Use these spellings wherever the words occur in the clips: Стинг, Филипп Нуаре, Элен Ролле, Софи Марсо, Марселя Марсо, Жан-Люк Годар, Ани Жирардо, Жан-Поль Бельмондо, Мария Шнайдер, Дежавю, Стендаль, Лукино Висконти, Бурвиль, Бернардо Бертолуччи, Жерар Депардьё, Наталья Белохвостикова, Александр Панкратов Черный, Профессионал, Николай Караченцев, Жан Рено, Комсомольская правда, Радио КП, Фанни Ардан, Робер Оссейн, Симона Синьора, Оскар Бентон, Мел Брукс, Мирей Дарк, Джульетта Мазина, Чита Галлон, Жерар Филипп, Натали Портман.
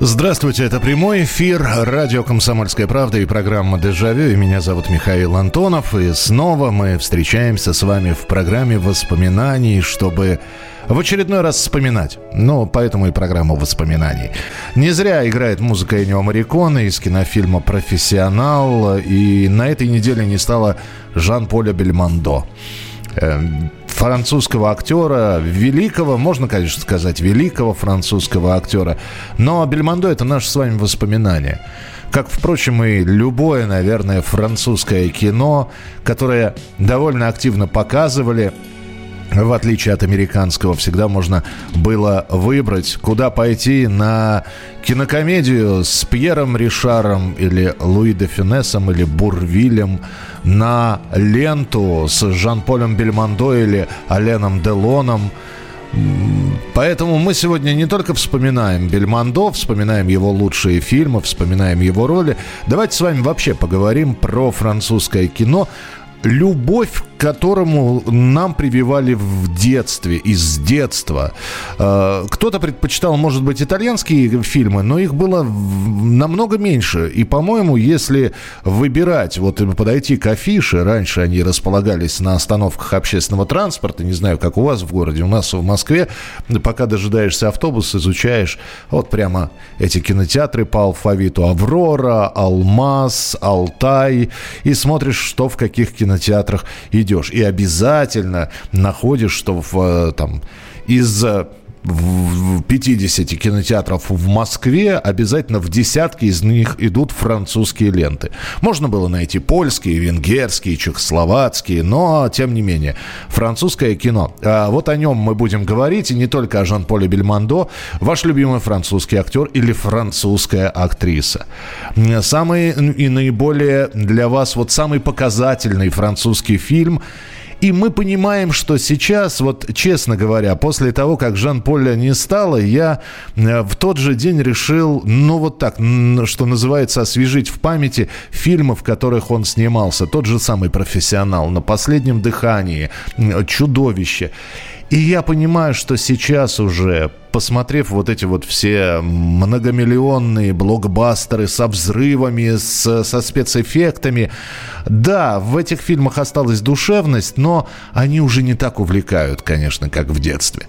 Здравствуйте, это прямой эфир, радио «Комсомольская правда» и программа «Дежавю». И меня зовут Михаил Антонов. И снова мы встречаемся с вами в программе воспоминаний, чтобы в очередной раз вспоминать. Ну, поэтому и программа воспоминаний. Не зря играет музыка Эннио Морриконе из кинофильма «Профессионал». И на этой неделе не стало Жан-Поля Бельмондо, французского актера, великого, можно, конечно, сказать, великого французского актера. Но Бельмондо – это наши с вами воспоминания. Как, впрочем, и любое, наверное, французское кино, которое довольно активно показывали, в отличие от американского, всегда можно было выбрать, куда пойти: на кинокомедию с Пьером Ришаром или Луи де Фюнесом или Бурвилем, на ленту с Жан-Полем Бельмондо или Аленом Делоном. Поэтому мы сегодня не только вспоминаем Бельмондо, вспоминаем его лучшие фильмы, вспоминаем его роли. Давайте с вами вообще поговорим про французское кино, любовь к которому нам прививали в детстве, из детства. Кто-то предпочитал, может быть, итальянские фильмы, но их было намного меньше. И, по-моему, если выбирать, вот подойти к афише, раньше они располагались на остановках общественного транспорта, не знаю, как у вас в городе, у нас в Москве, пока дожидаешься автобус, изучаешь вот прямо эти кинотеатры по алфавиту: «Аврора», «Алмаз», «Алтай», и смотришь, что в каких кинотеатрах идешь. И обязательно находишь, что из 50 кинотеатров в Москве обязательно в десятке из них идут французские ленты. Можно было найти польские, венгерские, чехословацкие, но, тем не менее, французское кино. А вот о нем мы будем говорить, и не только о Жан-Поле Бельмондо, ваш любимый французский актер или французская актриса. Самый и наиболее для вас самый показательный французский фильм. И мы понимаем, что сейчас, честно говоря, после того, как Жан-Поля не стало, я в тот же день решил, что называется, освежить в памяти фильмы, в которых он снимался. Тот же самый «Профессионал», «На последнем дыхании», «Чудовище». И я понимаю, что сейчас уже, посмотрев все многомиллионные блокбастеры со взрывами, со спецэффектами, да, в этих фильмах осталась душевность, но они уже не так увлекают, конечно, как в детстве.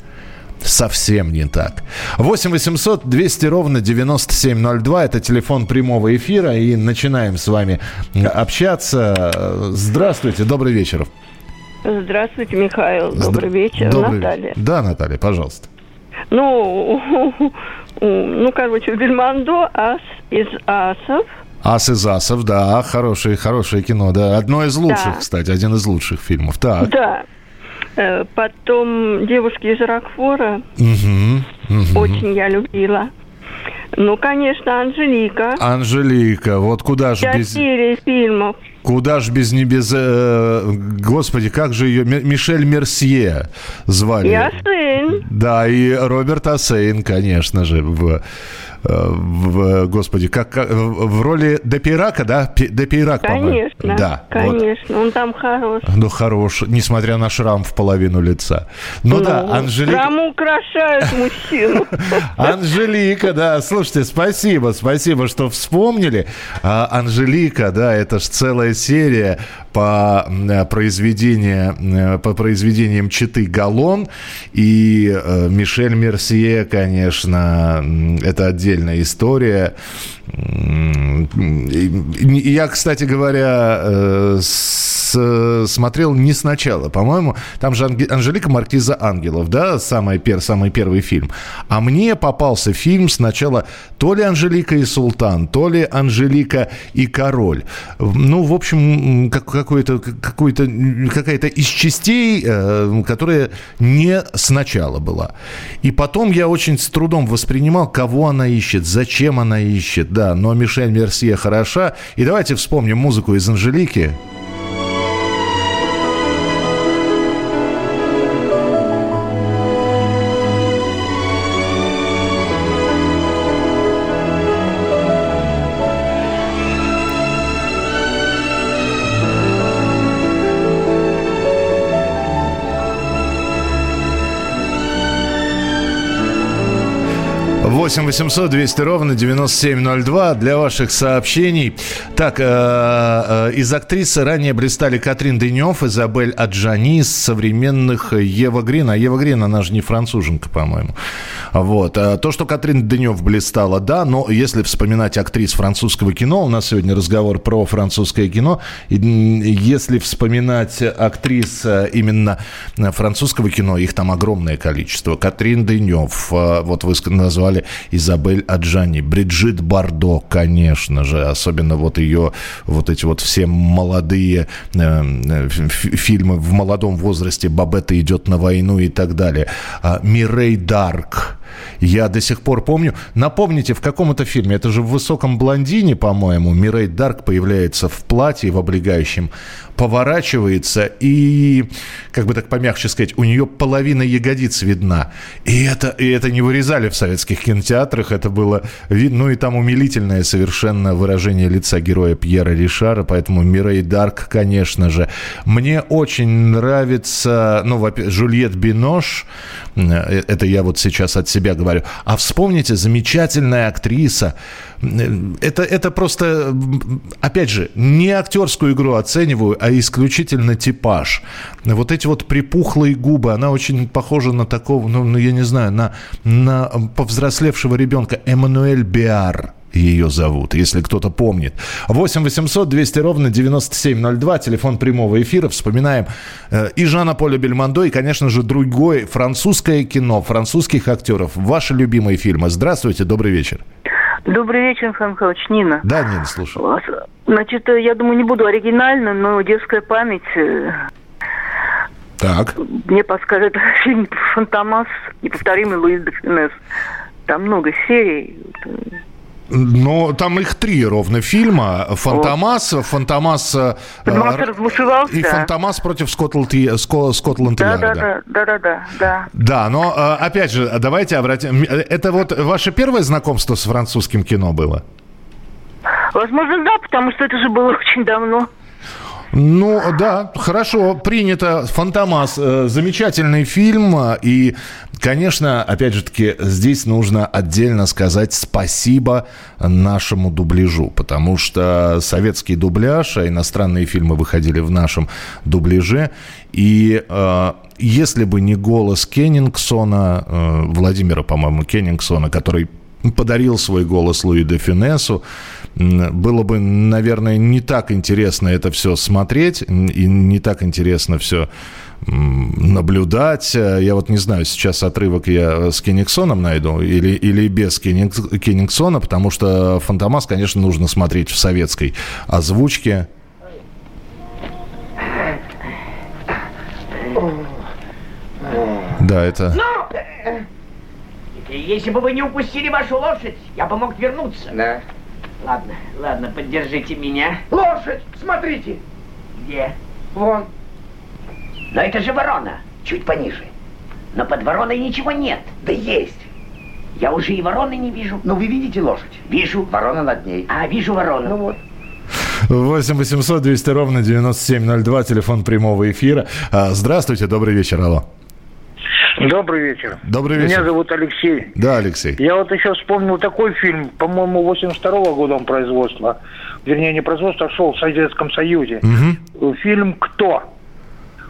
Совсем не так. 8 800 200 ровно 9702. Это телефон прямого эфира. И начинаем с вами общаться. Здравствуйте, добрый вечер. Здравствуйте, Михаил. Добрый вечер. Наталья. Да, Наталья, пожалуйста. Бельмондо, Ас из асов, да, хорошее кино, да. Одно из лучших, да. Кстати, один из лучших фильмов. Так. Да. Потом «Девушки из Рокфора». Угу. Очень я любила. Конечно, «Анжелика». «Анжелика», куда же без... серия фильмов. Куда ж без небес... Господи, как же ее... Мишель Мерсье звали. И Оссейн. Да, и Робер Оссейн, конечно же, Господи, как в роли Депейрака, да? Депейрак, по-моему. Конечно, да, конечно. Он там хорош. Хорош, несмотря на шрам в половину лица. Анжелика... Шрамы украшают мужчину. Анжелика, да. Слушайте, спасибо, что вспомнили. Анжелика, да, это же целая серия по произведениям читы Галлон. И Мишель Мерсье, конечно, это отдельная история. Я, кстати говоря, смотрел не сначала. По-моему, там же «Анжелика, маркиза Ангелов», да, самый первый фильм. А мне попался фильм сначала то ли «Анжелика и султан», то ли «Анжелика и король». В общем, какая-то из частей, которая не сначала была. И потом я очень с трудом воспринимал, кого она ищет, зачем она ищет, да. Но Мишель Мерсье хороша. И давайте вспомним музыку из «Анжелики». 8 800 200 ровно 9702 для ваших сообщений. Так, из актрисы ранее блистали Катрин Денев, Изабель Аджани, из современных Ева Грин. А Ева Грин, она же не француженка, по-моему. Вот. То, что Катрин Денев блистала, да, но если вспоминать актрис французского кино, у нас сегодня разговор про французское кино, и если вспоминать актрис именно французского кино, их там огромное количество. Катрин Денев, вот вы назвали Изабель Аджани, Бриджит Бардо, конечно же, особенно вот ее вот эти вот все молодые фильмы в молодом возрасте, «Бабетта идет на войну» и так далее. Мирей Дарк. Я до сих пор помню. Напомните, в каком-то фильме, это же в «Высоком блондине», по-моему, Мирей Дарк появляется в платье, в облегающем, поворачивается и, как бы так помягче сказать, у нее половина ягодиц видна. И это не вырезали в советских кинотеатрах, это было видно. Ну и там умилительное совершенно выражение лица героя Пьера Ришара, поэтому Мирей Дарк, конечно же. Мне очень нравится, Жюльет Бинош, это я вот сейчас от себя говорю. А вспомните, замечательная актриса. Это просто, опять же, не актерскую игру оцениваю, а исключительно типаж. Вот эти вот припухлые губы, она очень похожа на такого, я не знаю, на повзрослевшего ребенка. Эмманюэль Беар ее зовут, если кто-то помнит. 8 800 200 ровно 9702, телефон прямого эфира. Вспоминаем и Жана-Поля Бельмондо, и, конечно же, другое французское кино, французских актеров. Ваши любимые фильмы. Здравствуйте, добрый вечер. Добрый вечер, Михаил Михайлович, Нина. Да, Нина, слушаю. Значит, я думаю, не буду оригинально, но детская память... Так. Мне подскажет фильм «Фантомас», неповторимый Луи де Фюнес. Там много серий... Но там их три ровно фильма. «Фантомас», вот. «Фантомас» и «Фантомас против Скотланд-Ярда». Да. Да, но опять же, давайте обратим... Это вот ваше первое знакомство с французским кино было? Возможно, да, потому что это же было очень давно. Ну, да, хорошо, принято. «Фантомас» – замечательный фильм. И, конечно, опять же таки, здесь нужно отдельно сказать спасибо нашему дубляжу, потому что советский дубляж, а иностранные фильмы выходили в нашем дубляже. И если бы не голос Кеннингсона, Владимира, по-моему, Кеннингсона, который... подарил свой голос Луи де Фюнесу. Было бы, наверное, не так интересно это все смотреть, и не так интересно все наблюдать. Я вот не знаю, сейчас отрывок я с Кеннингсоном найду или без Кеннингсона, потому что «Фантомас», конечно, нужно смотреть в советской озвучке. Да, это... Если бы вы не упустили вашу лошадь, я бы мог вернуться. Да. Ладно, поддержите меня. Лошадь, смотрите. Где? Вон. Но это же ворона. Чуть пониже. Но под вороной ничего нет. Да есть. Я уже и вороны не вижу. Но вы видите лошадь? Вижу. Ворона над ней. А, вижу ворону. Ну вот. 8 800 200 ровно 9702, телефон прямого эфира. Здравствуйте, добрый вечер, алло. Добрый вечер. Добрый вечер. Меня зовут Алексей. Да, Алексей. Я вот еще вспомнил такой фильм, по-моему, 82-го года он производства. Вернее, не производства, а шел в Советском Союзе. Угу. Фильм «Кто?».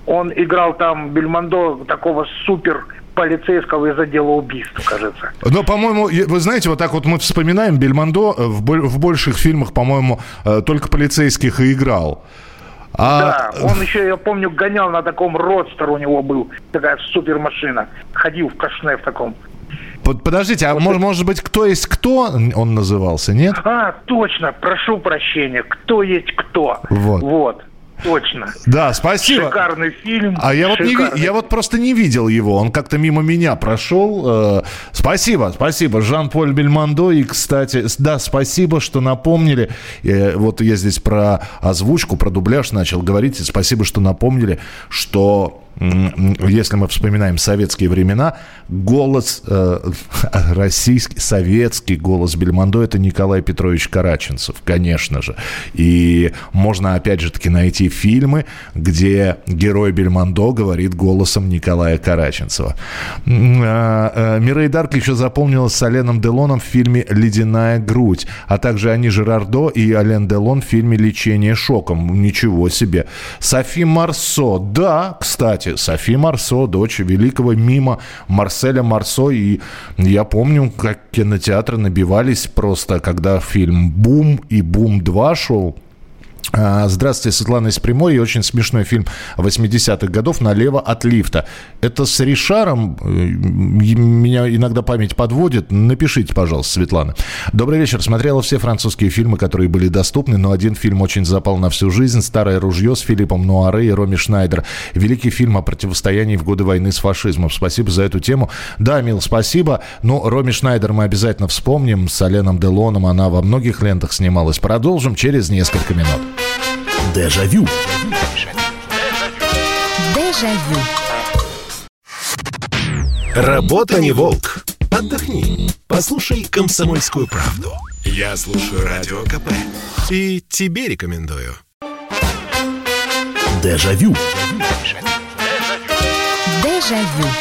Он играл там Бельмондо, такого супер... полицейского из отдела убийств, кажется. Но, по-моему, вы знаете, вот так вот мы вспоминаем, Бельмондо в больших фильмах, по-моему, только полицейских и играл. Да, он еще, я помню, гонял на таком родстере, у него был такая супермашина. Ходил в кашне в таком. Подождите, а вот может быть, «Кто есть кто» он назывался, нет? А, точно, прошу прощения, «Кто есть кто». Вот. Точно. Да, спасибо. Шикарный фильм. А я вот просто не видел его. Он как-то мимо меня прошел. Спасибо. Жан-Поль Бельмондо. И, кстати, да, спасибо, что напомнили. Вот я здесь про озвучку, про дубляж начал говорить. И спасибо, что напомнили, что если мы вспоминаем советские времена, голос российский, советский голос Бельмондо — это Николай Петрович Караченцев, конечно же. И можно, опять же таки, найти фильмы, где герой Бельмондо говорит голосом Николая Караченцева. Мирей Дарк еще запомнилась с Аленом Делоном в фильме «Ледяная грудь», а также Ани Жирардо и Ален Делон в фильме «Лечение шоком». Ничего себе. Софи Марсо. Да, кстати, Софи Марсо, дочь великого мима Марселя Марсо. И я помню, как кинотеатры набивались просто, когда фильм «Бум» и «Бум-2» шел. Здравствуйте, Светлана из Приморья. Очень смешной фильм 80-х годов «Налево от лифта». Это с Ришаром. Меня иногда память подводит. Напишите, пожалуйста, Светлана. Добрый вечер. Смотрела все французские фильмы, которые были доступны, но один фильм очень запал на всю жизнь. «Старое ружье» с Филиппом Нуаре и Роми Шнайдер. Великий фильм о противостоянии в годы войны с фашизмом. Спасибо за эту тему. Да, мил, спасибо. Но Роми Шнайдер мы обязательно вспомним. С Аленом Делоном она во многих лентах снималась. Продолжим через несколько минут. Дежавю. Дежавю. Работа не волк. Отдохни. Послушай «Комсомольскую правду». Я слушаю Радио КП. И тебе рекомендую. Дежавю. Дежавю.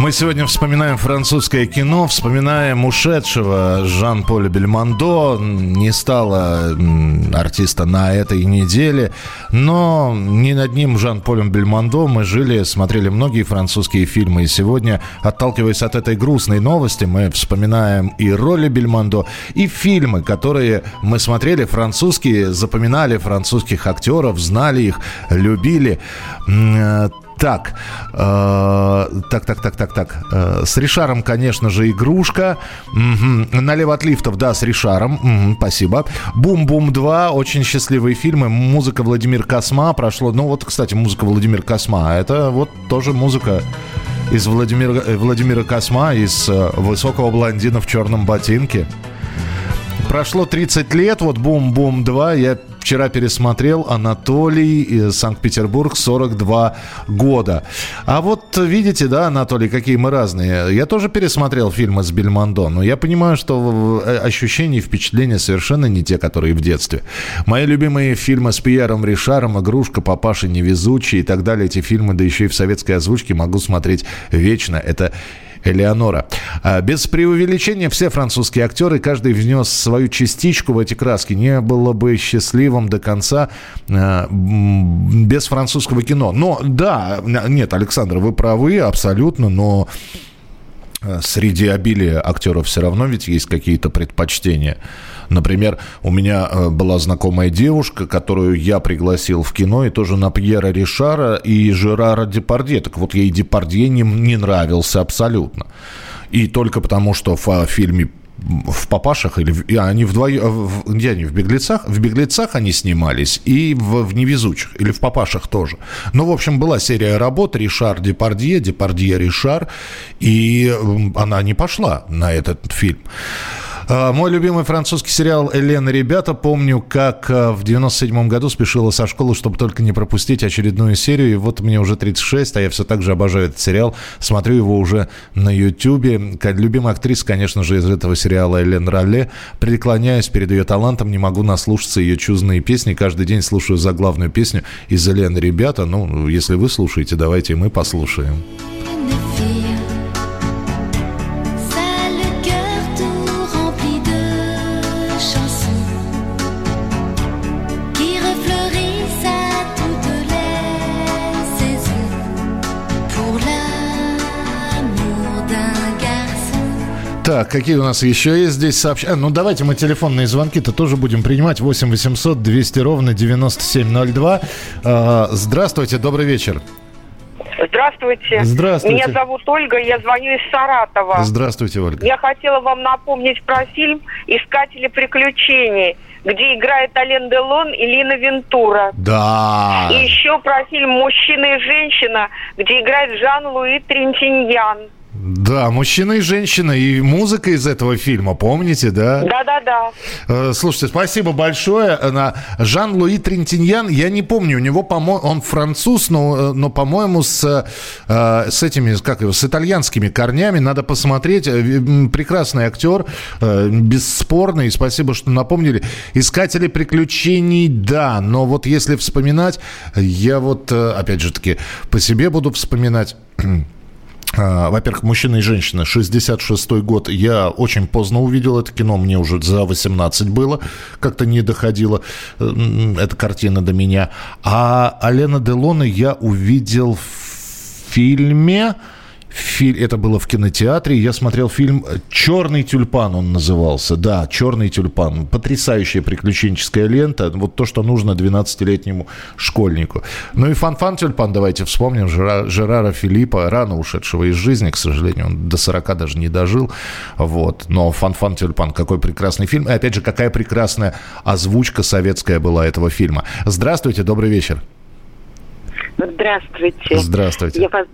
Мы сегодня вспоминаем французское кино, вспоминаем ушедшего Жан-Поля Бельмондо. Не стало артиста на этой неделе, но не над ним, Жан-Полем Бельмондо, мы жили, смотрели многие французские фильмы. И сегодня, отталкиваясь от этой грустной новости, мы вспоминаем и роли Бельмондо, и фильмы, которые мы смотрели французские, запоминали французских актеров, знали их, любили. Так. С Ришаром, конечно же, «Игрушка». Угу. «Налево от лифтов», да, с Ришаром. Угу, спасибо. «Бум-бум-2», очень счастливые фильмы. Музыка Владимир Косма прошло. Ну вот, кстати, музыка Владимир Косма. Это вот тоже музыка из Владимира Косма, из «Высокого блондина в черном ботинке». Прошло 30 лет, вот «Бум-бум-2», я вчера пересмотрел, Анатолий, Санкт-Петербург, 42 года. А вот видите, да, Анатолий, какие мы разные. Я тоже пересмотрел фильмы с Бельмондо, но я понимаю, что ощущения и впечатления совершенно не те, которые в детстве. Мои любимые фильмы с Пьером Ришаром, «Игрушка», «Папаша невезучий» и так далее, эти фильмы, да еще и в советской озвучке, могу смотреть вечно. Это Элеонора. Без преувеличения, все французские актеры, каждый внес свою частичку в эти краски. Не было бы счастливым до конца без французского кино. Но да, нет, Александр, вы правы, абсолютно, но среди обилия актеров все равно ведь есть какие-то предпочтения. Например, у меня была знакомая девушка, которую я пригласил в кино, и тоже на Пьера Ришара и Жерара Депардьё. Так вот, ей Депардье не нравился абсолютно. И только потому, что в фильме «В папашах» или они вдвоем, где они, в «Беглецах» они снимались, и в «Невезучих», или в «Папашах» тоже. Ну, в общем, была серия работ Ришар Депардье, Депардье Ришар, и она не пошла на этот фильм. Мой любимый французский сериал «Элен и ребята». Помню, как в 97-м году спешила со школы, чтобы только не пропустить очередную серию. И вот мне уже 36, а я все так же обожаю этот сериал. Смотрю его уже на Ютьюбе. Любимая актриса, конечно же, из этого сериала Элен Ролле. Преклоняюсь перед ее талантом. Не могу наслушаться ее чудные песни. Каждый день слушаю заглавную песню из «Элен и ребята». Ну, если вы слушаете, давайте и мы послушаем. Так, какие у нас еще есть здесь сообщения? Ну, давайте мы телефонные звонки-то тоже будем принимать. 8 800 200 ровно 9702. Здравствуйте, добрый вечер. Здравствуйте. Здравствуйте. Меня зовут Ольга, я звоню из Саратова. Здравствуйте, Ольга. Я хотела вам напомнить про фильм «Искатели приключений», где играет Ален Делон и Лина Вентура. Да. И еще про фильм «Мужчина и женщина», где играет Жан-Луи Тринтиньян. Да, мужчина и женщина, и музыка из этого фильма, помните, да? Да. Слушайте, спасибо большое. Жан-Луи Тринтиньян, я не помню, у него, он француз, но по-моему, с этими, как его, с итальянскими корнями, надо посмотреть. Прекрасный актер, бесспорный, спасибо, что напомнили. «Искатели приключений», да, но вот если вспоминать, я вот, опять же таки, по себе буду вспоминать... Во-первых, «Мужчина и женщина», 66-й год. Я очень поздно увидел это кино, мне уже за 18 было, как-то не доходила эта картина до меня. А Алена Делона я увидел в фильме, это было в кинотеатре, я смотрел фильм «Черный тюльпан», он назывался, да, «Черный тюльпан», потрясающая приключенческая лента, вот то, что нужно 12-летнему школьнику. Ну и «Фанфан тюльпан», давайте вспомним, Жерара Филиппа, рано ушедшего из жизни, к сожалению, он до 40 даже не дожил, вот, но «Фанфан тюльпан», какой прекрасный фильм, и опять же, какая прекрасная озвучка советская была этого фильма. Здравствуйте, добрый вечер. Здравствуйте. Здравствуйте. Я вас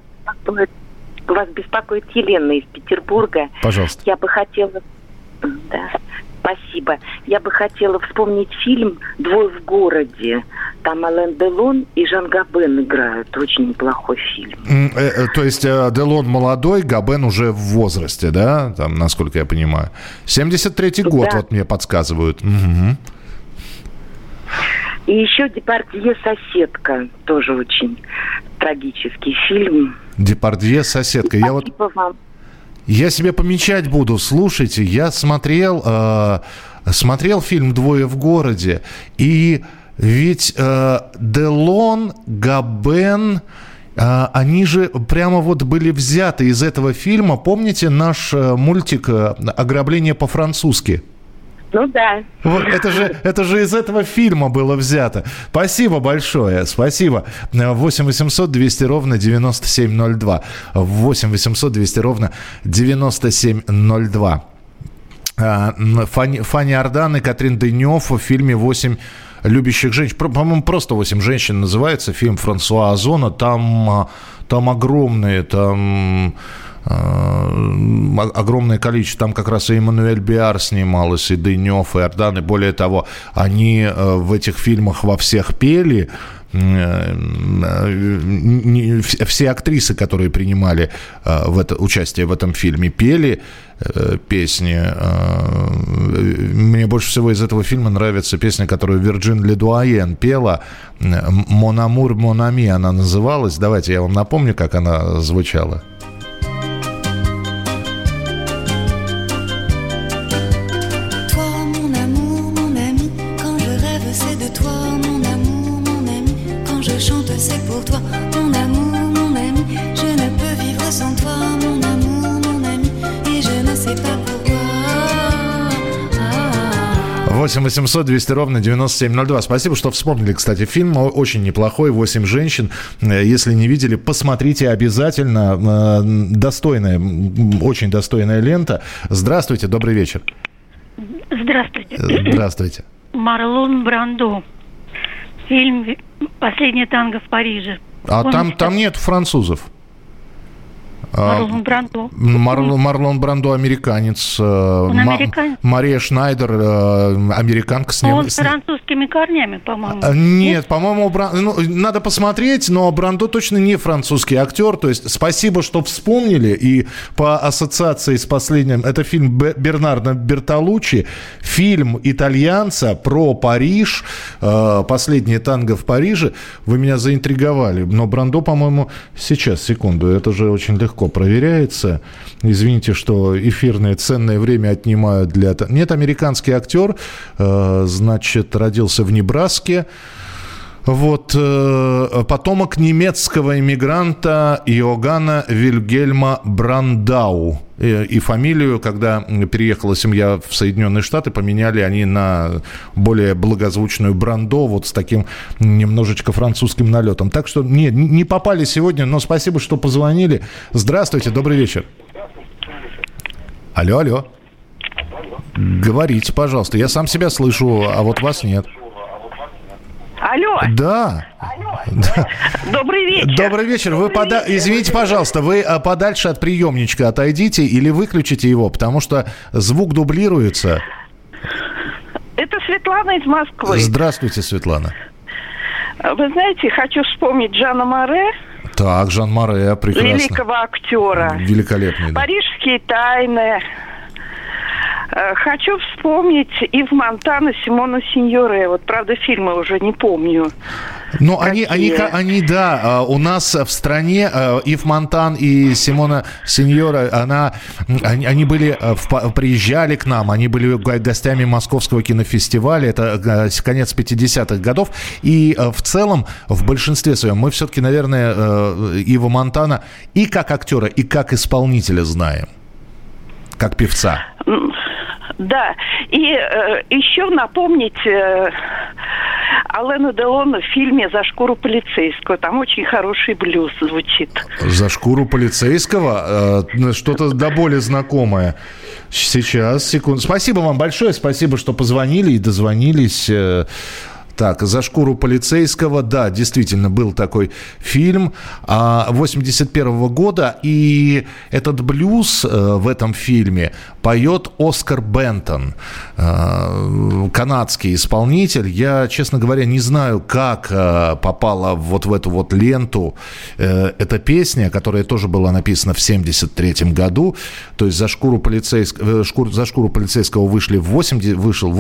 беспокоит Елена из Петербурга. Пожалуйста. Я бы хотела... Да, спасибо. Я бы хотела вспомнить фильм «Двое в городе». Там Ален Делон и Жан Габен играют. Очень неплохой фильм. То есть Делон молодой, Габен уже в возрасте, да? Там, насколько я понимаю. 73-й год, да. Вот мне подсказывают. Угу. И еще «Депардье. Соседка». Тоже очень трагический фильм. «Депардье. Соседка». Я вот вам. Я себе помечать буду. Слушайте, я смотрел фильм «Двое в городе». И ведь Делон, Габен... Они же прямо вот были взяты из этого фильма. Помните наш мультик «Ограбление по-французски»? Ну да. Вот это же из этого фильма было взято. Спасибо большое, спасибо. 8 800 200 ровно 9702. 8 800 200 ровно 9702. Фанни Ардан и Катрин Денев в фильме «Восемь любящих женщин». По-моему, просто «Восемь женщин» называется фильм Франсуа Озона. Там огромные, огромное количество. Там как раз и Эмманюэль Беар снималась, и Денев, и Ардан. И более того, они в этих фильмах во всех пели. Все актрисы, которые принимали участие в этом фильме, пели песни. Мне больше всего из этого фильма нравится песня, которую Вирджин Ледуаен пела. «Мон амур, мон ами» она называлась. Давайте я вам напомню, как она звучала. «8 800 200 ровно 9702». Спасибо, что вспомнили, кстати, фильм очень неплохой, «Восемь женщин». Если не видели, посмотрите обязательно. Достойная, очень достойная лента. Здравствуйте, добрый вечер. Здравствуйте. Марлон Брандо. Фильм «Последнее танго в Париже». А там нет французов. Марлон Брандо. Марлон Брандо американец. Он американец? Мария Шнайдер американка. Он с французскими корнями, по-моему. Нет? По-моему, надо посмотреть, но Брандо точно не французский актер. То есть спасибо, что вспомнили. И по ассоциации с последним... Это фильм Бернардо Бертолуччи. Фильм итальянца про Париж. «Последнее танго в Париже». Вы меня заинтриговали. Но Брандо, по-моему... Сейчас, секунду. Это же очень легко проверяется. Извините, что эфирное ценное время отнимают для... Нет, американский актер, значит, родился в Небраске. Вот, потомок немецкого эмигранта Иоганна Вильгельма Брандау. И фамилию, когда переехала семья в Соединенные Штаты, поменяли они на более благозвучную Брандо, вот с таким немножечко французским налетом. Так что не попали сегодня, но спасибо, что позвонили. Здравствуйте, добрый вечер. Алло. Говорите, пожалуйста. Я сам себя слышу, а вот вас нет. Алло. Да. Алло. Добрый вечер. Добрый вечер. Вы Извините, пожалуйста, вы подальше от приемничка отойдите или выключите его, потому что звук дублируется. Это Светлана из Москвы. Здравствуйте, Светлана. Вы знаете, хочу вспомнить Жана Маре. Так, Жан Маре, прекрасно. Великого актера. Великолепный, да. «Парижские тайны». Хочу вспомнить Ив Монтана, Симона Синьоре. Вот, правда, фильмы уже не помню. Но они, да, у нас в стране Ив Монтан и Симона Синьора, они были, приезжали к нам, они были гостями Московского кинофестиваля, это конец 50-х годов, и в целом, в большинстве своем, мы все-таки, наверное, Ива Монтана и как актера, и как исполнителя знаем, как певца. Да, и еще напомнить Алену Делону в фильме «За шкуру полицейского». Там очень хороший блюз звучит. «За шкуру полицейского»? Что-то до боли знакомое. Сейчас, секунду. Спасибо вам большое, спасибо, что позвонили и дозвонились. Так, «За шкуру полицейского», да, действительно, был такой фильм 81-го года, и этот блюз в этом фильме поет Оскар Бентон, канадский исполнитель. Я, честно говоря, не знаю, как попала вот в эту вот ленту эта песня, которая тоже была написана в 73-м году, то есть «За шкуру полицейского» вышел в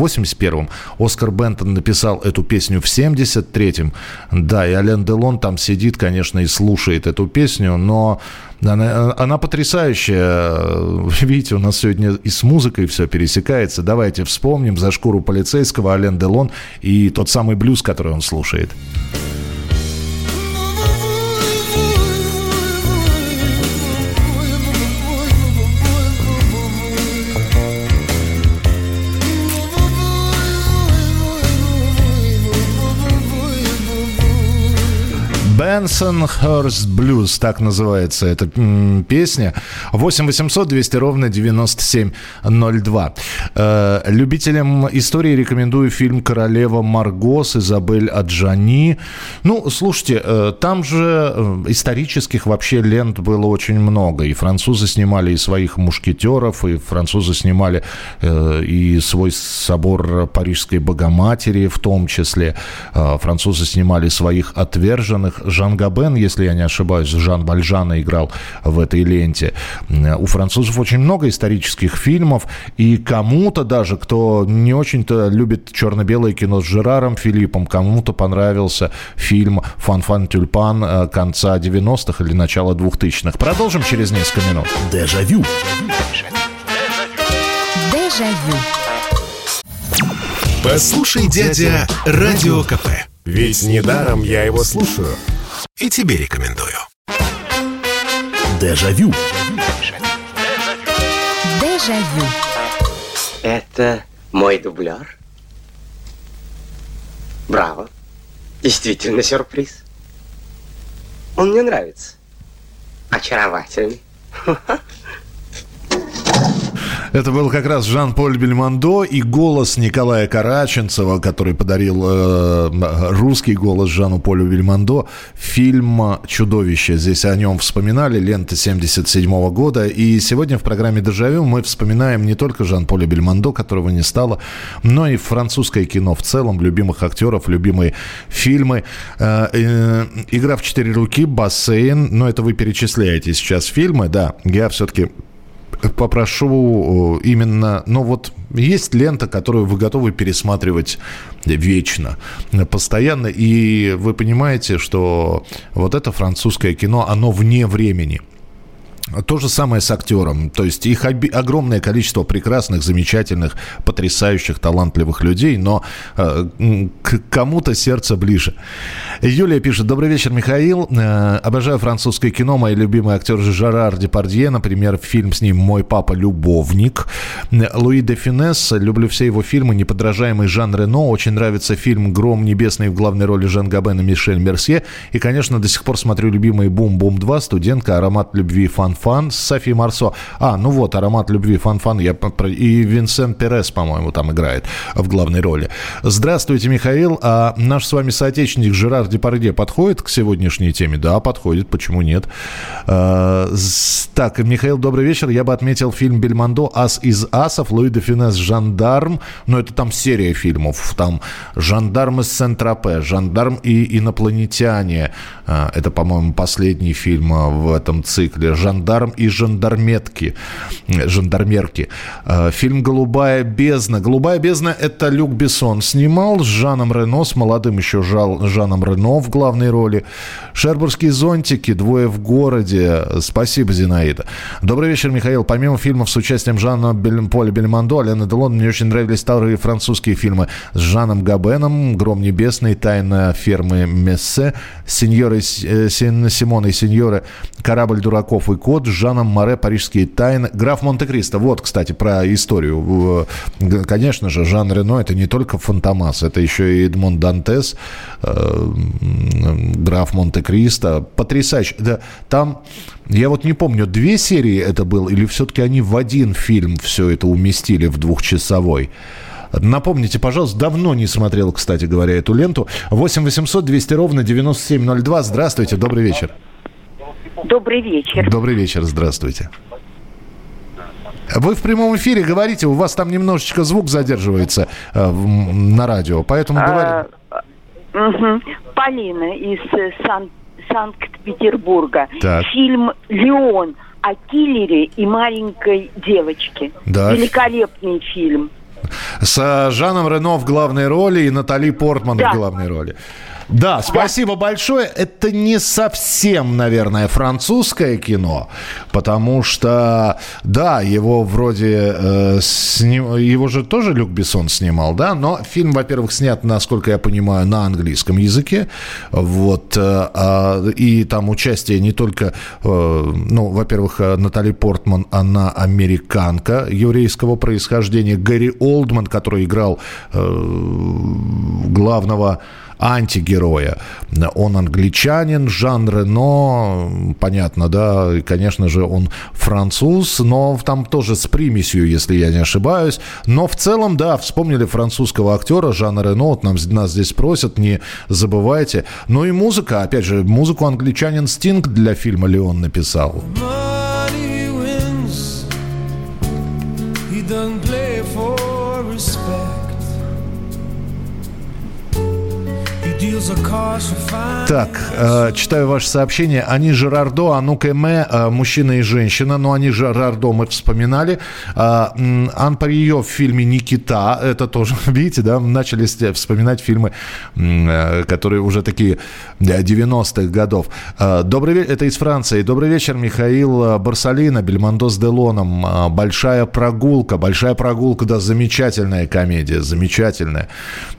81-м, Оскар Бентон написал эту песню в 73-м. Да, и Ален Делон там сидит, конечно, и слушает эту песню, но она потрясающая. Видите, у нас сегодня и с музыкой все пересекается. Давайте вспомним «За шкуру полицейского», Ален Делон и тот самый блюз, который он слушает. «Бенсонхерст Блюз», так называется эта песня. 8 800 200 ровно 9702. Любителям истории рекомендую фильм «Королева Марго» с Изабель Аджани. Ну, слушайте, там же исторических вообще лент было очень много. И французы снимали и своих мушкетеров, и французы снимали и свой собор Парижской Богоматери в том числе. Французы снимали своих отверженных. Жан Габен, если я не ошибаюсь, Жан Вальжана играл в этой ленте. У французов очень много исторических фильмов, и кому-то даже, кто не очень-то любит черно-белое кино с Жераром Филиппом, кому-то понравился фильм «Фанфан Тюльпан» конца 90-х или начала 2000-х. Продолжим через несколько минут. Дежавю. Дежавю. Послушай, дядя, Радио КП. Ведь недаром я его слушаю. И тебе рекомендую. Дежавю. Дежавю. Это мой дублер. Браво. Действительно сюрприз. Он мне нравится. Очаровательный. Это был как раз Жан-Поль Бельмондо и голос Николая Караченцева, который подарил русский голос Жану-Полю Бельмондо. Фильм «Чудовище». Здесь о нем вспоминали, лента 77-го года. И сегодня в программе «Дежавю» мы вспоминаем не только Жан-Поля Бельмондо, которого не стало, но и французское кино в целом, любимых актеров, любимые фильмы. «Игра в четыре руки», «Бассейн». Но это вы перечисляете сейчас фильмы, да. Я все-таки попрошу именно... Ну вот есть лента, которую вы готовы пересматривать вечно, постоянно. И вы понимаете, что вот это французское кино, оно вне времени. То же самое с актером. То есть их огромное количество прекрасных, замечательных, потрясающих, талантливых людей, но к кому-то сердце ближе. Юлия пишет: «Добрый вечер, Михаил. Обожаю французское кино. Мой любимый актер Жерар Депардьё. Например, фильм с ним «Мой папа любовник». Луи де Фюнес. Люблю все его фильмы. Неподражаемый Жан Рено. Очень нравится фильм «Гром небесный» в главной роли Жан Габена и Мишель Мерсье. И, конечно, до сих пор смотрю любимые «Бум-бум-2», «Студентка», «Аромат любви», «Фан-фан» с Софи Марсо. Ну вот, «Аромат любви», «Фан-фан». И Винсент Перес, по-моему, там играет в главной роли. Здравствуйте, Михаил. Наш с вами соотечественник Жерар Депардье подходит к сегодняшней теме? Да, подходит, почему нет? Так, Михаил, добрый вечер. Я бы отметил фильм Бельмондо «Ас из асов», Луи де Фюнес «Жандарм». Ну, это там серия фильмов. Там «Жандарм из Сен-Тропе», «Жандарм и инопланетяне». Это, по-моему, последний фильм в этом цикле. «Жандарм и жандармерки». Фильм «Голубая бездна». «Голубая бездна» — это Люк Бессон снимал с Жаном Рено, с молодым еще Жаном Рено в главной роли. «Шербургские зонтики», «Двое в городе». Спасибо, Зинаида. Добрый вечер, Михаил. Помимо фильмов с участием Жана-Поля Бельмондо, Алена Делон, мне очень нравились старые французские фильмы с Жаном Габеном, «Гром небесный», «Тайна фермы Мессе», «Симона Синьора», «Корабль дураков и кот», с Жаном Маре, «Парижские тайны», «Граф Монте-Кристо». Вот, кстати, про историю. Конечно же, Жан Рено — это не только Фантомас, это еще и Эдмон Дантес, «Граф Монте-Кристо». Потрясающе. Да, там, я вот не помню, 2 серии это было, или все-таки они в один фильм все это уместили в 2-часовой. Напомните, пожалуйста, давно не смотрел, кстати говоря, эту ленту. 8 800 200 ровно 9702. Здравствуйте, добрый вечер. Добрый вечер. Добрый вечер, здравствуйте. Вы в прямом эфире говорите, у вас там немножечко звук задерживается на радио, поэтому говорите. Полина из Санкт-Петербурга. Так. Фильм «Леон» о киллере и маленькой девочке. Да. Великолепный фильм. С Жаном Рено в главной роли и Натали Портман, да, в главной роли. Да, спасибо большое. Это не совсем, наверное, французское кино, потому что, да, его вроде... его же тоже Люк Бессон снимал, да? Но фильм, во-первых, снят, насколько я понимаю, на английском языке. Вот. И там участие не только... ну, во-первых, Натали Портман, она американка еврейского происхождения. Гэри Олдман, который играл главного... антигероя. Он англичанин, Жан Рено, понятно, да, и, конечно же, он француз, но там тоже с примесью, если я не ошибаюсь. Но в целом, да, вспомнили французского актера Жана Рено, вот нас здесь просят, не забывайте. Ну и музыка, опять же, музыку англичанин Стинг для фильма «Леон» написал. Так, читаю ваше сообщение. Они Жерардо, Анук Эме, мужчина и женщина. Но они Жерардо мы вспоминали. Ан Парийо в фильме «Никита». Это тоже, видите, да, начали вспоминать фильмы, которые уже такие 90-х годов. Добрый вечер, это из Франции. Добрый вечер, Михаил. Барсалина, Бельмондо с Делоном. «Большая прогулка». «Большая прогулка», да, замечательная комедия, замечательная.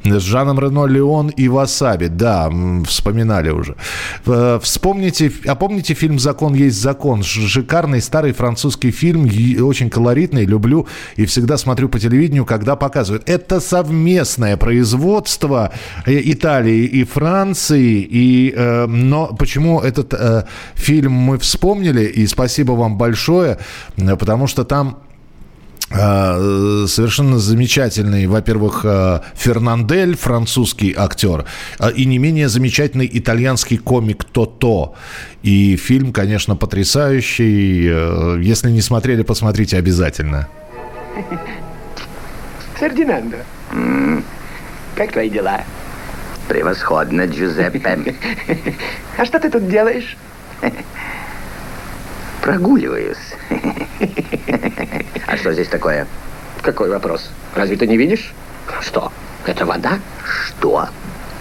С Жаном Рено «Леон» и «Васаби». Да, вспоминали уже. Вспомните, а помните фильм «Закон есть закон»? Шикарный старый французский фильм, очень колоритный, люблю и всегда смотрю по телевидению, когда показывают. Это совместное производство Италии и Франции. И, но почему этот фильм мы вспомнили, и спасибо вам большое, потому что там совершенно замечательный, во-первых, Фернандель, французский актер, и не менее замечательный итальянский комик Тото. И фильм, конечно, потрясающий. Если не смотрели, посмотрите обязательно. Фердинандо, как твои дела? Превосходно, Джузеппе. А что ты тут делаешь? Прогуливаюсь. А что здесь такое? Какой вопрос? Разве ты не видишь? Что? Это вода? Что?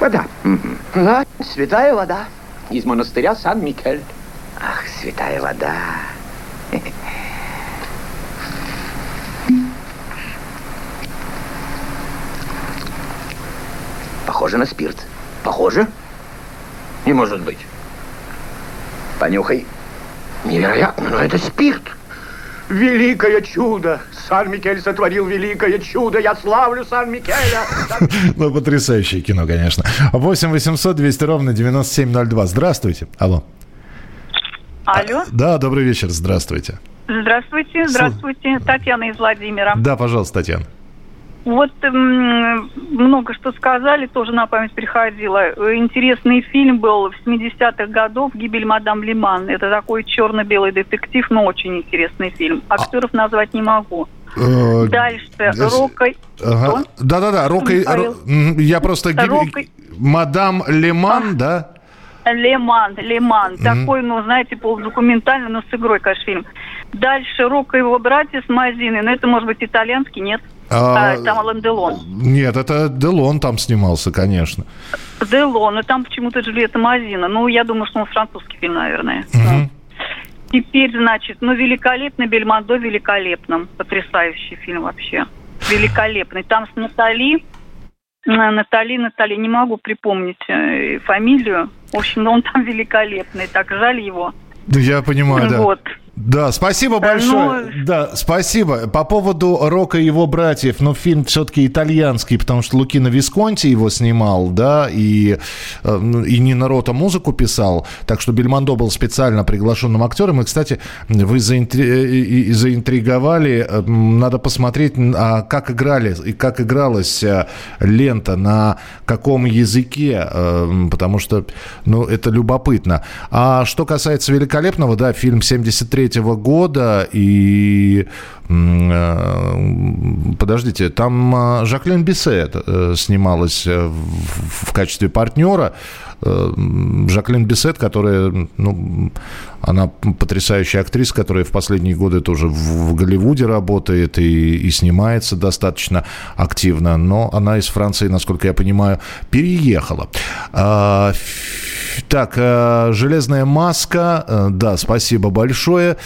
Вода. Угу. Да, святая вода. Из монастыря Сан-Микель. Ах, святая вода. Похоже на спирт. Похоже? Не может быть. Понюхай. Невероятно, но это спирт. Великое чудо! Сан-Микель сотворил великое чудо! Я славлю Сан-Микеля! Ну, потрясающее кино, конечно. 8 800 200 ровно 9702. Здравствуйте. Алло. Алло. Да, добрый вечер. Здравствуйте. Здравствуйте. Татьяна из Владимира. Да, пожалуйста, Татьяна. Вот много что сказали, тоже на память приходило. Интересный фильм был в 70-х годах «Гибель мадам Лиман». Это такой черно-белый детектив, но очень интересный фильм. Актеров назвать не могу. Дальше. Рокко... Ага. Да-да-да. Рокко... Я просто... Рокко... Мадам Лиман, да? Леман. Такой, ну, знаете, полудокументальный, но с игрой, конечно, фильм. Дальше «Рок и его братья» с Мазиной. Но это, может быть, итальянский, нет? Там Ален Делон. Нет, это Делон там снимался, конечно. Делон, но там почему-то Джульетта Мазина. Ну, я думаю, что он французский фильм, наверное. Mm-hmm. Теперь, значит, ну, великолепный Бельмондо, великолепным. Потрясающий фильм вообще. Великолепный. Там с Натали, не могу припомнить фамилию. В общем, он там великолепный, так жаль его. Я понимаю, да. Вот. Да, спасибо большое. Ну... Да, спасибо. По поводу Рока и его братьев, ну, фильм все-таки итальянский, потому что Лукино Висконти его снимал, да, и Нино Рота музыку писал, так что Бельмондо был специально приглашенным актером. И, кстати, вы заинтриговали, надо посмотреть, как игралась лента, на каком языке, потому что, ну, это любопытно. А что касается великолепного, да, фильм 73-го года, и подождите, там Жаклин Биссет снималась в качестве партнера. Жаклин Биссет, которая, ну, она потрясающая актриса, которая в последние годы тоже в Голливуде работает и снимается достаточно активно, но она из Франции, насколько я понимаю, переехала. Так, «Железная маска», да, спасибо большое.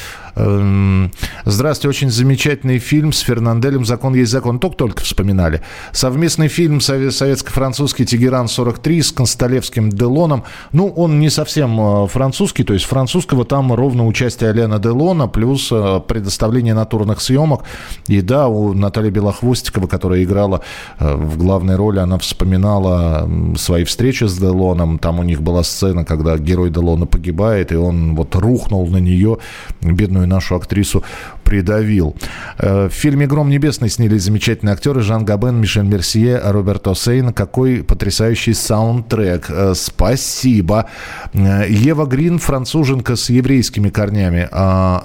Здравствуйте, очень замечательный фильм с Фернанделем «Закон есть закон». Только вспоминали. Совместный фильм советско-французский «Тегеран-43» с Консталевским, Делоном. Ну, он не совсем французский, то есть французского там ровно участие Алена Делона, плюс предоставление натурных съемок. И да, у Натальи Белохвостиковой, которая играла в главной роли, она вспоминала свои встречи с Делоном. Там у них была сцена, когда герой Делона погибает, и он вот рухнул на нее, бедную нашу актрису придавил. В фильме «Гром небесный» снялись замечательные актеры Жан Габен, Мишель Мерсье, Робер Оссейн. Какой потрясающий саундтрек. Спасибо. Ева Грин, француженка с еврейскими корнями.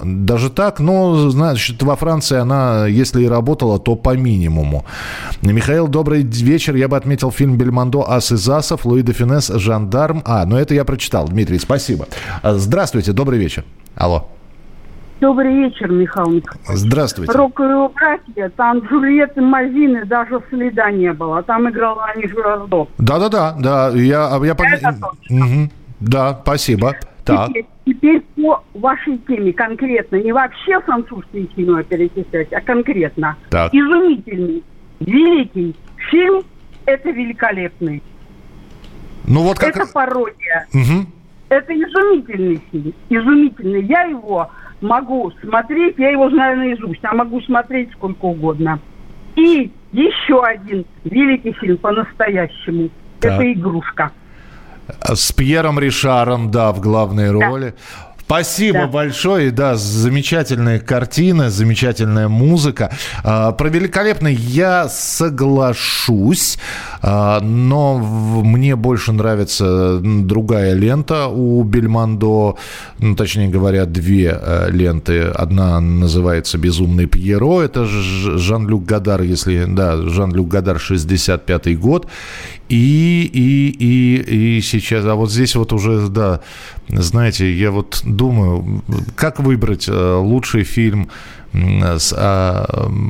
Даже так, но, значит, во Франции она, если и работала, то по минимуму. Михаил, добрый вечер. Я бы отметил фильм Бельмондо «Ас из асов», Луи де Фюнес «Жандарм». Но это я прочитал. Дмитрий, спасибо. Здравствуйте, добрый вечер. Алло. Добрый вечер, Михаил Николаевич. Здравствуйте. «Рокко и его братья», там Джульетты Мазины даже следа не было. Там играла Ани Жирардо. Да. Я понял. Угу. Да, спасибо. Теперь по вашей теме конкретно. Не вообще французские кино перечислять, а конкретно. Так. Изумительный, великий фильм. Это великолепный. Ну, вот как... Это пародия. Угу. Это изумительный фильм. Изумительный. Я его... могу смотреть, я его знаю наизусть, а могу смотреть сколько угодно. И еще один великий фильм по-настоящему. Да. Это «Игрушка». С Пьером Ришаром, да, в главной роли. Спасибо большое. Да, замечательная картина, замечательная музыка. Про великолепный я соглашусь, но мне больше нравится другая лента у Бельмондо. Ну, точнее говоря, две ленты. Одна называется «Безумный Пьеро». Это Жан-Люк Годар, если... Да, Жан-Люк Годар, 65-й год. И сейчас... А вот здесь вот уже, да, знаете, я вот... Думаю, как выбрать лучший фильм с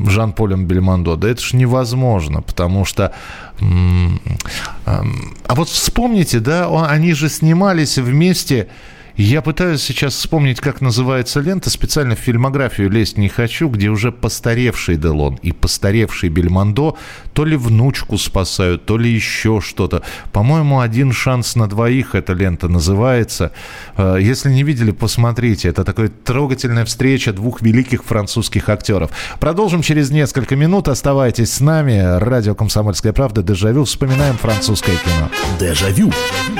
Жан-Полем Бельмондо? Да это ж невозможно, потому что... А вот вспомните, да, они же снимались вместе... Я пытаюсь сейчас вспомнить, как называется лента. Специально в фильмографию лезть не хочу, где уже постаревший Делон и постаревший Бельмондо то ли внучку спасают, то ли еще что-то. По-моему, «Один шанс на двоих» эта лента называется. Если не видели, посмотрите. Это такая трогательная встреча двух великих французских актеров. Продолжим через несколько минут. Оставайтесь с нами. Радио «Комсомольская правда». Дежавю. Вспоминаем французское кино. Дежавю. Дежавю.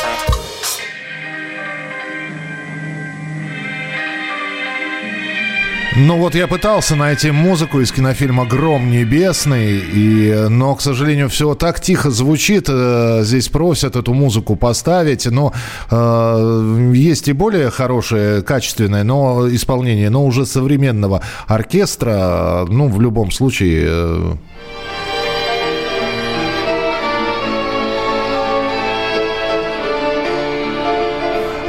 Ну вот я пытался найти музыку из кинофильма «Гром небесный», но, к сожалению, все так тихо звучит. Здесь просят эту музыку поставить, но есть и более хорошее, качественное, но исполнение, но уже современного оркестра. Ну, в любом случае...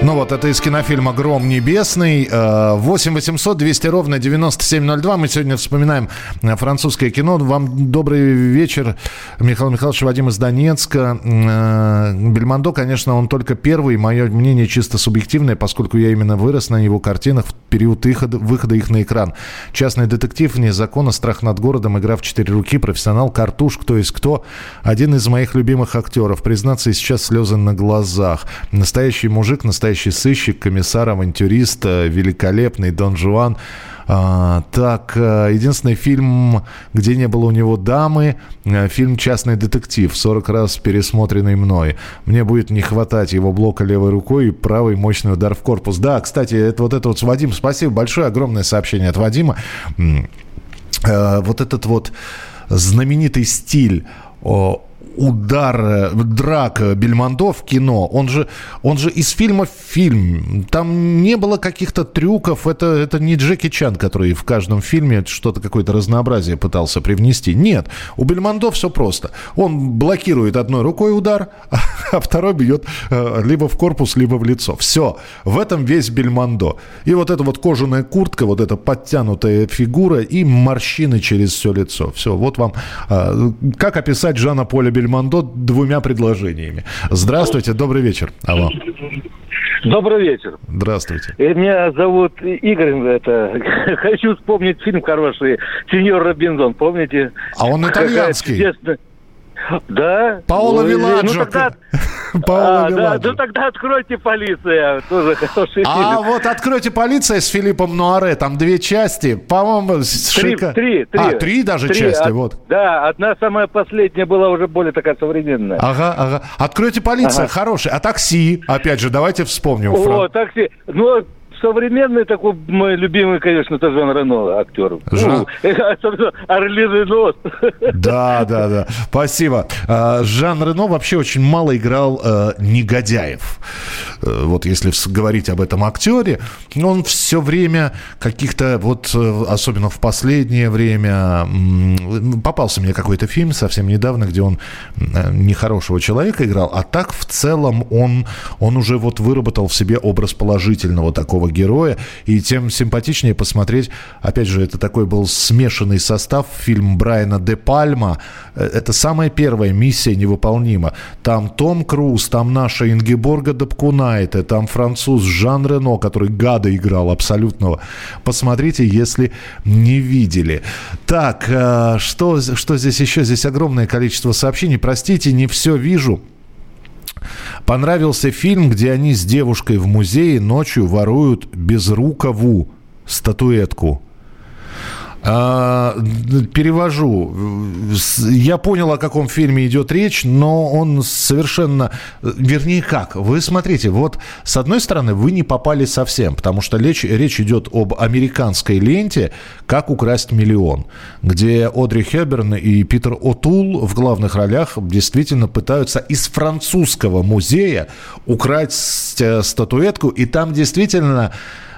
Ну вот, это из кинофильма «Гром небесный». 8 800 200 ровно 9702. Мы сегодня вспоминаем французское кино. Вам добрый вечер, Михаил Михайлович, Вадим из Донецка. Бельмондо, конечно, он только первый. Мое мнение чисто субъективное, поскольку я именно вырос на его картинах в период выхода их на экран. «Частный детектив», «Вне закона», «Страх над городом», «Игра в четыре руки», «Профессионал», «Картуш», «Кто есть кто». Один из моих любимых актеров. Признаться, и сейчас слезы на глазах. «Настоящий мужик», «Настоящий сыщик», «Комиссар», «Авантюрист», «Великолепный», «Дон Жуан». Так, единственный фильм, где не было у него дамы, фильм «Частный детектив», 40 раз пересмотренный мной. Мне будет не хватать его блока левой рукой и правый мощный удар в корпус. Да, кстати, это вот с Вадимом. Спасибо большое, огромное сообщение от Вадима. Вот этот вот знаменитый стиль удар, драк Бельмондо в кино, он же из фильма в фильм. Там не было каких-то трюков. Это не Джеки Чан, который в каждом фильме что-то, какое-то разнообразие пытался привнести. Нет. У Бельмондо все просто. Он блокирует одной рукой удар, а второй бьет либо в корпус, либо в лицо. Все. В этом весь Бельмондо. И вот эта вот кожаная куртка, вот эта подтянутая фигура и морщины через все лицо. Все. Вот вам... Как описать Жана-Поля Бельмондо двумя предложениями. Здравствуйте, добрый вечер. Алло. Добрый вечер. Здравствуйте. Меня зовут Игорь. Хочу вспомнить фильм хороший «Сеньор Робинзон», помните? А он итальянский. Да. Паоло Виладжо. Тогда «Откройте, полиция». Тоже хороший фильм. А вот «Откройте, полиция» с Филиппом Нуаре. Там две части. По-моему, три. Три части. Вот. Да, одна самая последняя была уже более такая современная. Ага. «Откройте, полиция», хороший. А «Такси», опять же, давайте вспомним. О, «Такси». Ну, современный такой мой любимый, конечно, это Жан Рено, актер. Орлиный нос. Да. Спасибо. Жан Рено вообще очень мало играл негодяев. Вот если говорить об этом актере, он все время каких-то, вот особенно в последнее время, попался мне какой-то фильм совсем недавно, где он нехорошего человека играл, а так в целом он уже вот выработал в себе образ положительного такого героя, и тем симпатичнее посмотреть. Опять же, это такой был смешанный состав, фильм Брайана де Пальма. Это самая первая «Миссия невыполнима». Там Том Круз, там наша Ингеборга Дапкунайте, там француз Жан Рено, который гада играл абсолютного. Посмотрите, если не видели. Так, что здесь еще? Здесь огромное количество сообщений. Простите, не все вижу. Понравился фильм, где они с девушкой в музее ночью воруют безрукову статуэтку. Перевожу. Я понял, о каком фильме идет речь, но он совершенно... Вернее, как? Вы смотрите, вот с одной стороны, вы не попали совсем, потому что речь идет об американской ленте «Как украсть миллион», где Одри Хёбберн и Питер Отул в главных ролях действительно пытаются из французского музея украсть статуэтку, и там действительно...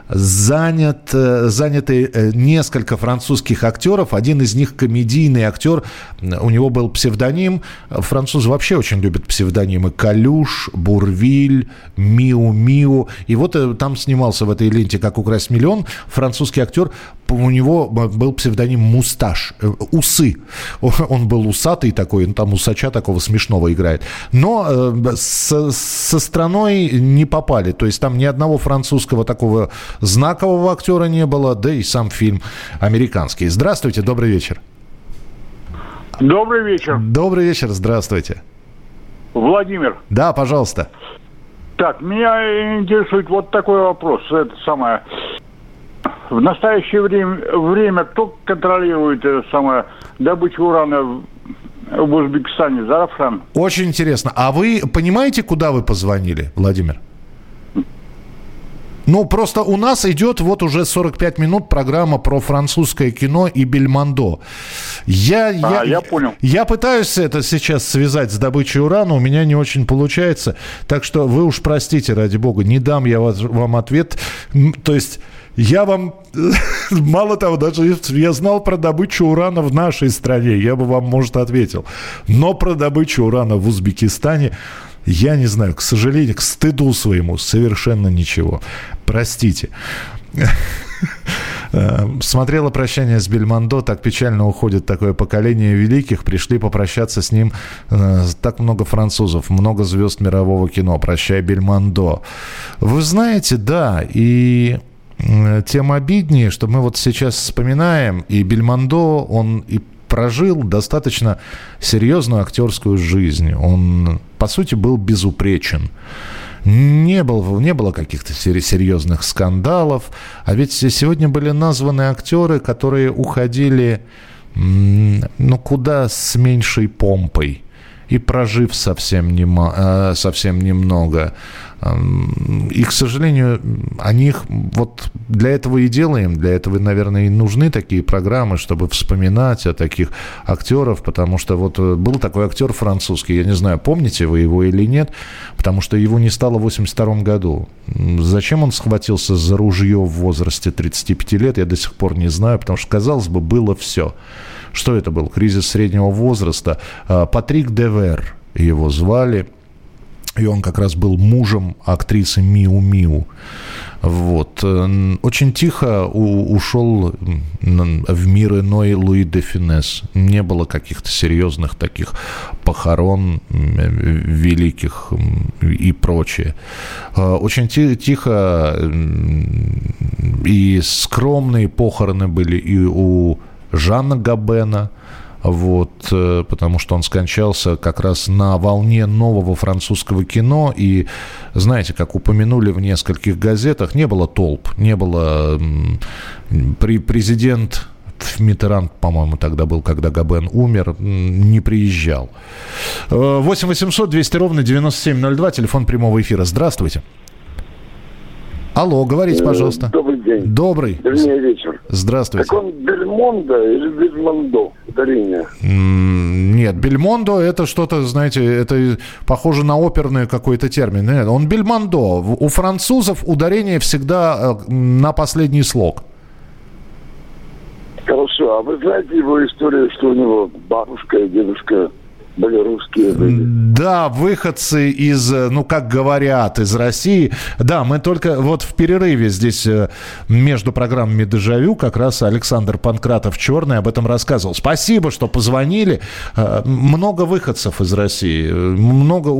Заняты несколько французских актеров. Один из них комедийный актер. У него был псевдоним. Французы вообще очень любят псевдонимы. Калюш, Бурвиль, Миу-Миу. И вот там снимался в этой ленте «Как украсть миллион» французский актер. У него был псевдоним «Мусташ», «Усы». Он был усатый такой, там усача такого смешного играет. Но со страной не попали. То есть там ни одного французского такого знакового актера не было, да и сам фильм американский. Здравствуйте, добрый вечер. Добрый вечер. Добрый вечер, здравствуйте. Владимир. Да, пожалуйста. Так, меня интересует вот такой вопрос. Это самое. В настоящее время кто контролирует добычу урана в Узбекистане, Зарафшан? Очень интересно. А вы понимаете, куда вы позвонили, Владимир? Ну, просто у нас идет вот уже 45 минут программа про французское кино и Бельмондо. Я понял. Я пытаюсь это сейчас связать с добычей урана, у меня не очень получается. Так что вы уж простите, ради бога, не дам я вам ответ. То есть я вам, мало того, даже если я знал про добычу урана в нашей стране, я бы вам, может, ответил. Но про добычу урана в Узбекистане... Я не знаю, к сожалению, к стыду своему совершенно ничего. Простите. Смотрела «Прощание с Бельмондо», так печально уходит такое поколение великих, пришли попрощаться с ним так много французов, много звезд мирового кино. «Прощай, Бельмондо». Вы знаете, да, и... тем обиднее, что мы вот сейчас вспоминаем, и Бельмондо, он и прожил достаточно серьезную актерскую жизнь. Он, по сути, был безупречен. Не было каких-то серьезных скандалов. А ведь сегодня были названы актеры, которые уходили, ну, куда с меньшей помпой. И прожив совсем немного. И, к сожалению, о них вот для этого и делаем, для этого, наверное, и нужны такие программы, чтобы вспоминать о таких актеров, потому что вот был такой актер французский, я не знаю, помните вы его или нет, потому что его не стало в 1982 году. Зачем он схватился за ружье в возрасте 35 лет, я до сих пор не знаю, потому что, казалось бы, было все. Что это был? Кризис среднего возраста. Патрик Девер его звали. И он как раз был мужем актрисы Миу-Миу. Вот. Очень тихо ушел в мир иной Луи де Фюнес. Не было каких-то серьезных таких похорон великих и прочее. Очень тихо и скромные похороны были и у Жана Габена, вот, потому что он скончался как раз на волне нового французского кино. И, знаете, как упомянули в нескольких газетах, не было толп, не было... Президент Миттерранд, по-моему, тогда был, когда Габен умер, не приезжал. 8 800 200 ровно 9702, телефон прямого эфира. Здравствуйте. Алло, говорите, пожалуйста. Добрый день. Добрый. Вернее, вечер. Здравствуйте. Так он Бельмондо или Бельмондо? Ударение. Нет, Бельмондо это что-то, знаете, это похоже на оперный какой-то термин. Нет, он Бельмондо. У французов ударение всегда на последний слог. Хорошо. А вы знаете его историю, что у него бабушка и дедушка... были русские люди. Да, выходцы из, ну, как говорят, из России. Да, мы только вот в перерыве здесь между программами «Дежавю» как раз Александр Панкратов Черный об этом рассказывал. Спасибо, что позвонили. Много выходцев из России. У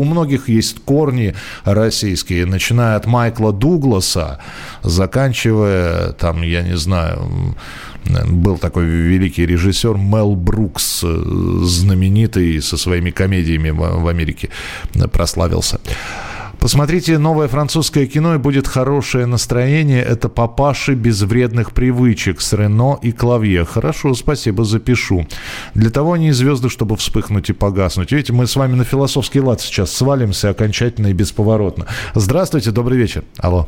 многих есть корни российские, начиная от Майкла Дугласа, заканчивая, там, я не знаю... Был такой великий режиссер Мел Брукс, знаменитый со своими комедиями в Америке прославился. Посмотрите новое французское кино, и будет хорошее настроение. Это «Папаши без вредных привычек» с Рено и Клавье. Хорошо, спасибо, запишу. Для того они и звезды, чтобы вспыхнуть и погаснуть. Видите, мы с вами на философский лад сейчас свалимся окончательно и бесповоротно. Здравствуйте, добрый вечер. Алло.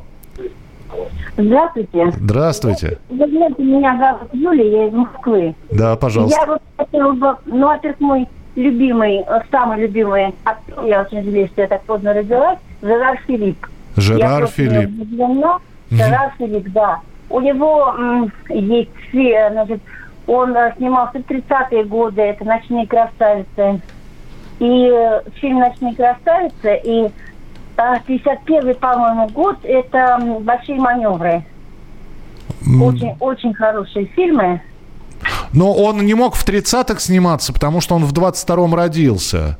Здравствуйте. Здравствуйте. Вы знаете, меня зовут Юлия, я из Москвы. Да, пожалуйста. Я вот хотела бы, ну, во-первых, мой любимый, самый любимый, я очень жалею, что я так поздно родилась, Жерар Филипп. Жерар Филипп. Жерар Филипп, да. У него есть, значит, он снимался в 30-е годы, это «Ночные красавицы». И фильм «Ночные красавицы» и 51-й, по-моему, год, это «Большие маневры». Очень хорошие фильмы. Но он не мог в 30-х сниматься, потому что он в 22-м родился.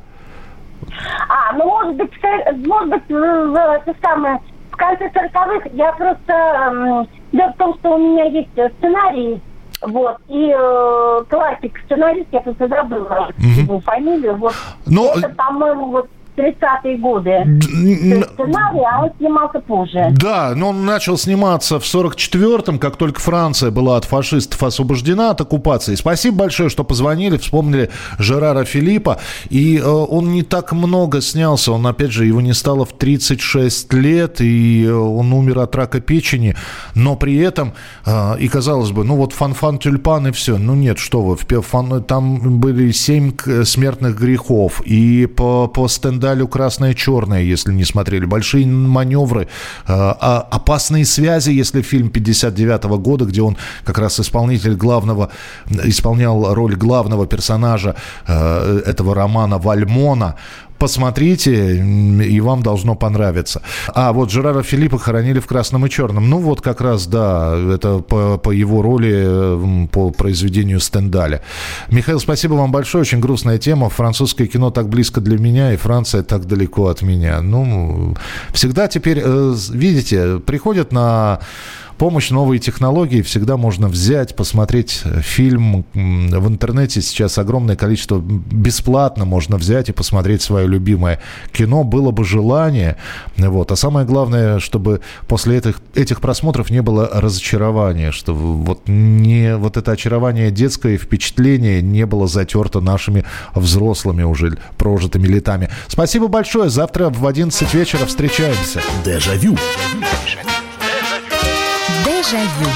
Ну, может быть, в конце 40-х я просто... Дело в том, что у меня есть сценарий Вот. И классик, сценарист, я просто забыла его фамилию. Вот. Но... Это, по-моему, вот 30-е годы. Сценарий, а он снимался позже. Да, но он начал сниматься в 44-м, как только Франция была от фашистов освобождена от оккупации. Спасибо большое, что позвонили, вспомнили Жерара Филиппа. И он не так много снялся. Он, опять же, его не стало в 36 лет, и он умер от рака печени. Но при этом, и казалось бы, ну вот Фанфан Тюльпан и все. Ну нет, что вы, там были 7 смертных грехов. И по стендапу «Красное-черное», если не смотрели. «Большие маневры», «Опасные связи», если фильм 59-го года, где он как раз исполнял роль главного персонажа этого романа Вальмона. Посмотрите, и вам должно понравиться. А вот Жерара Филиппа хоронили в «Красном и черном». Ну вот как раз, да, это по его роли, по произведению Стендаля. Михаил, спасибо вам большое. Очень грустная тема. Французское кино так близко для меня, и Франция так далеко от меня. Ну, всегда теперь, видите, приходят на... помощь, новые технологии, всегда можно взять, посмотреть фильм. В интернете сейчас огромное количество, бесплатно можно взять и посмотреть свое любимое кино. Было бы желание. Вот. А самое главное, чтобы после этих просмотров не было разочарования, чтобы вот это очарование детское, впечатление не было затерто нашими взрослыми уже прожитыми летами. Спасибо большое. Завтра в 11 вечера встречаемся. Дежавю. Дежавю.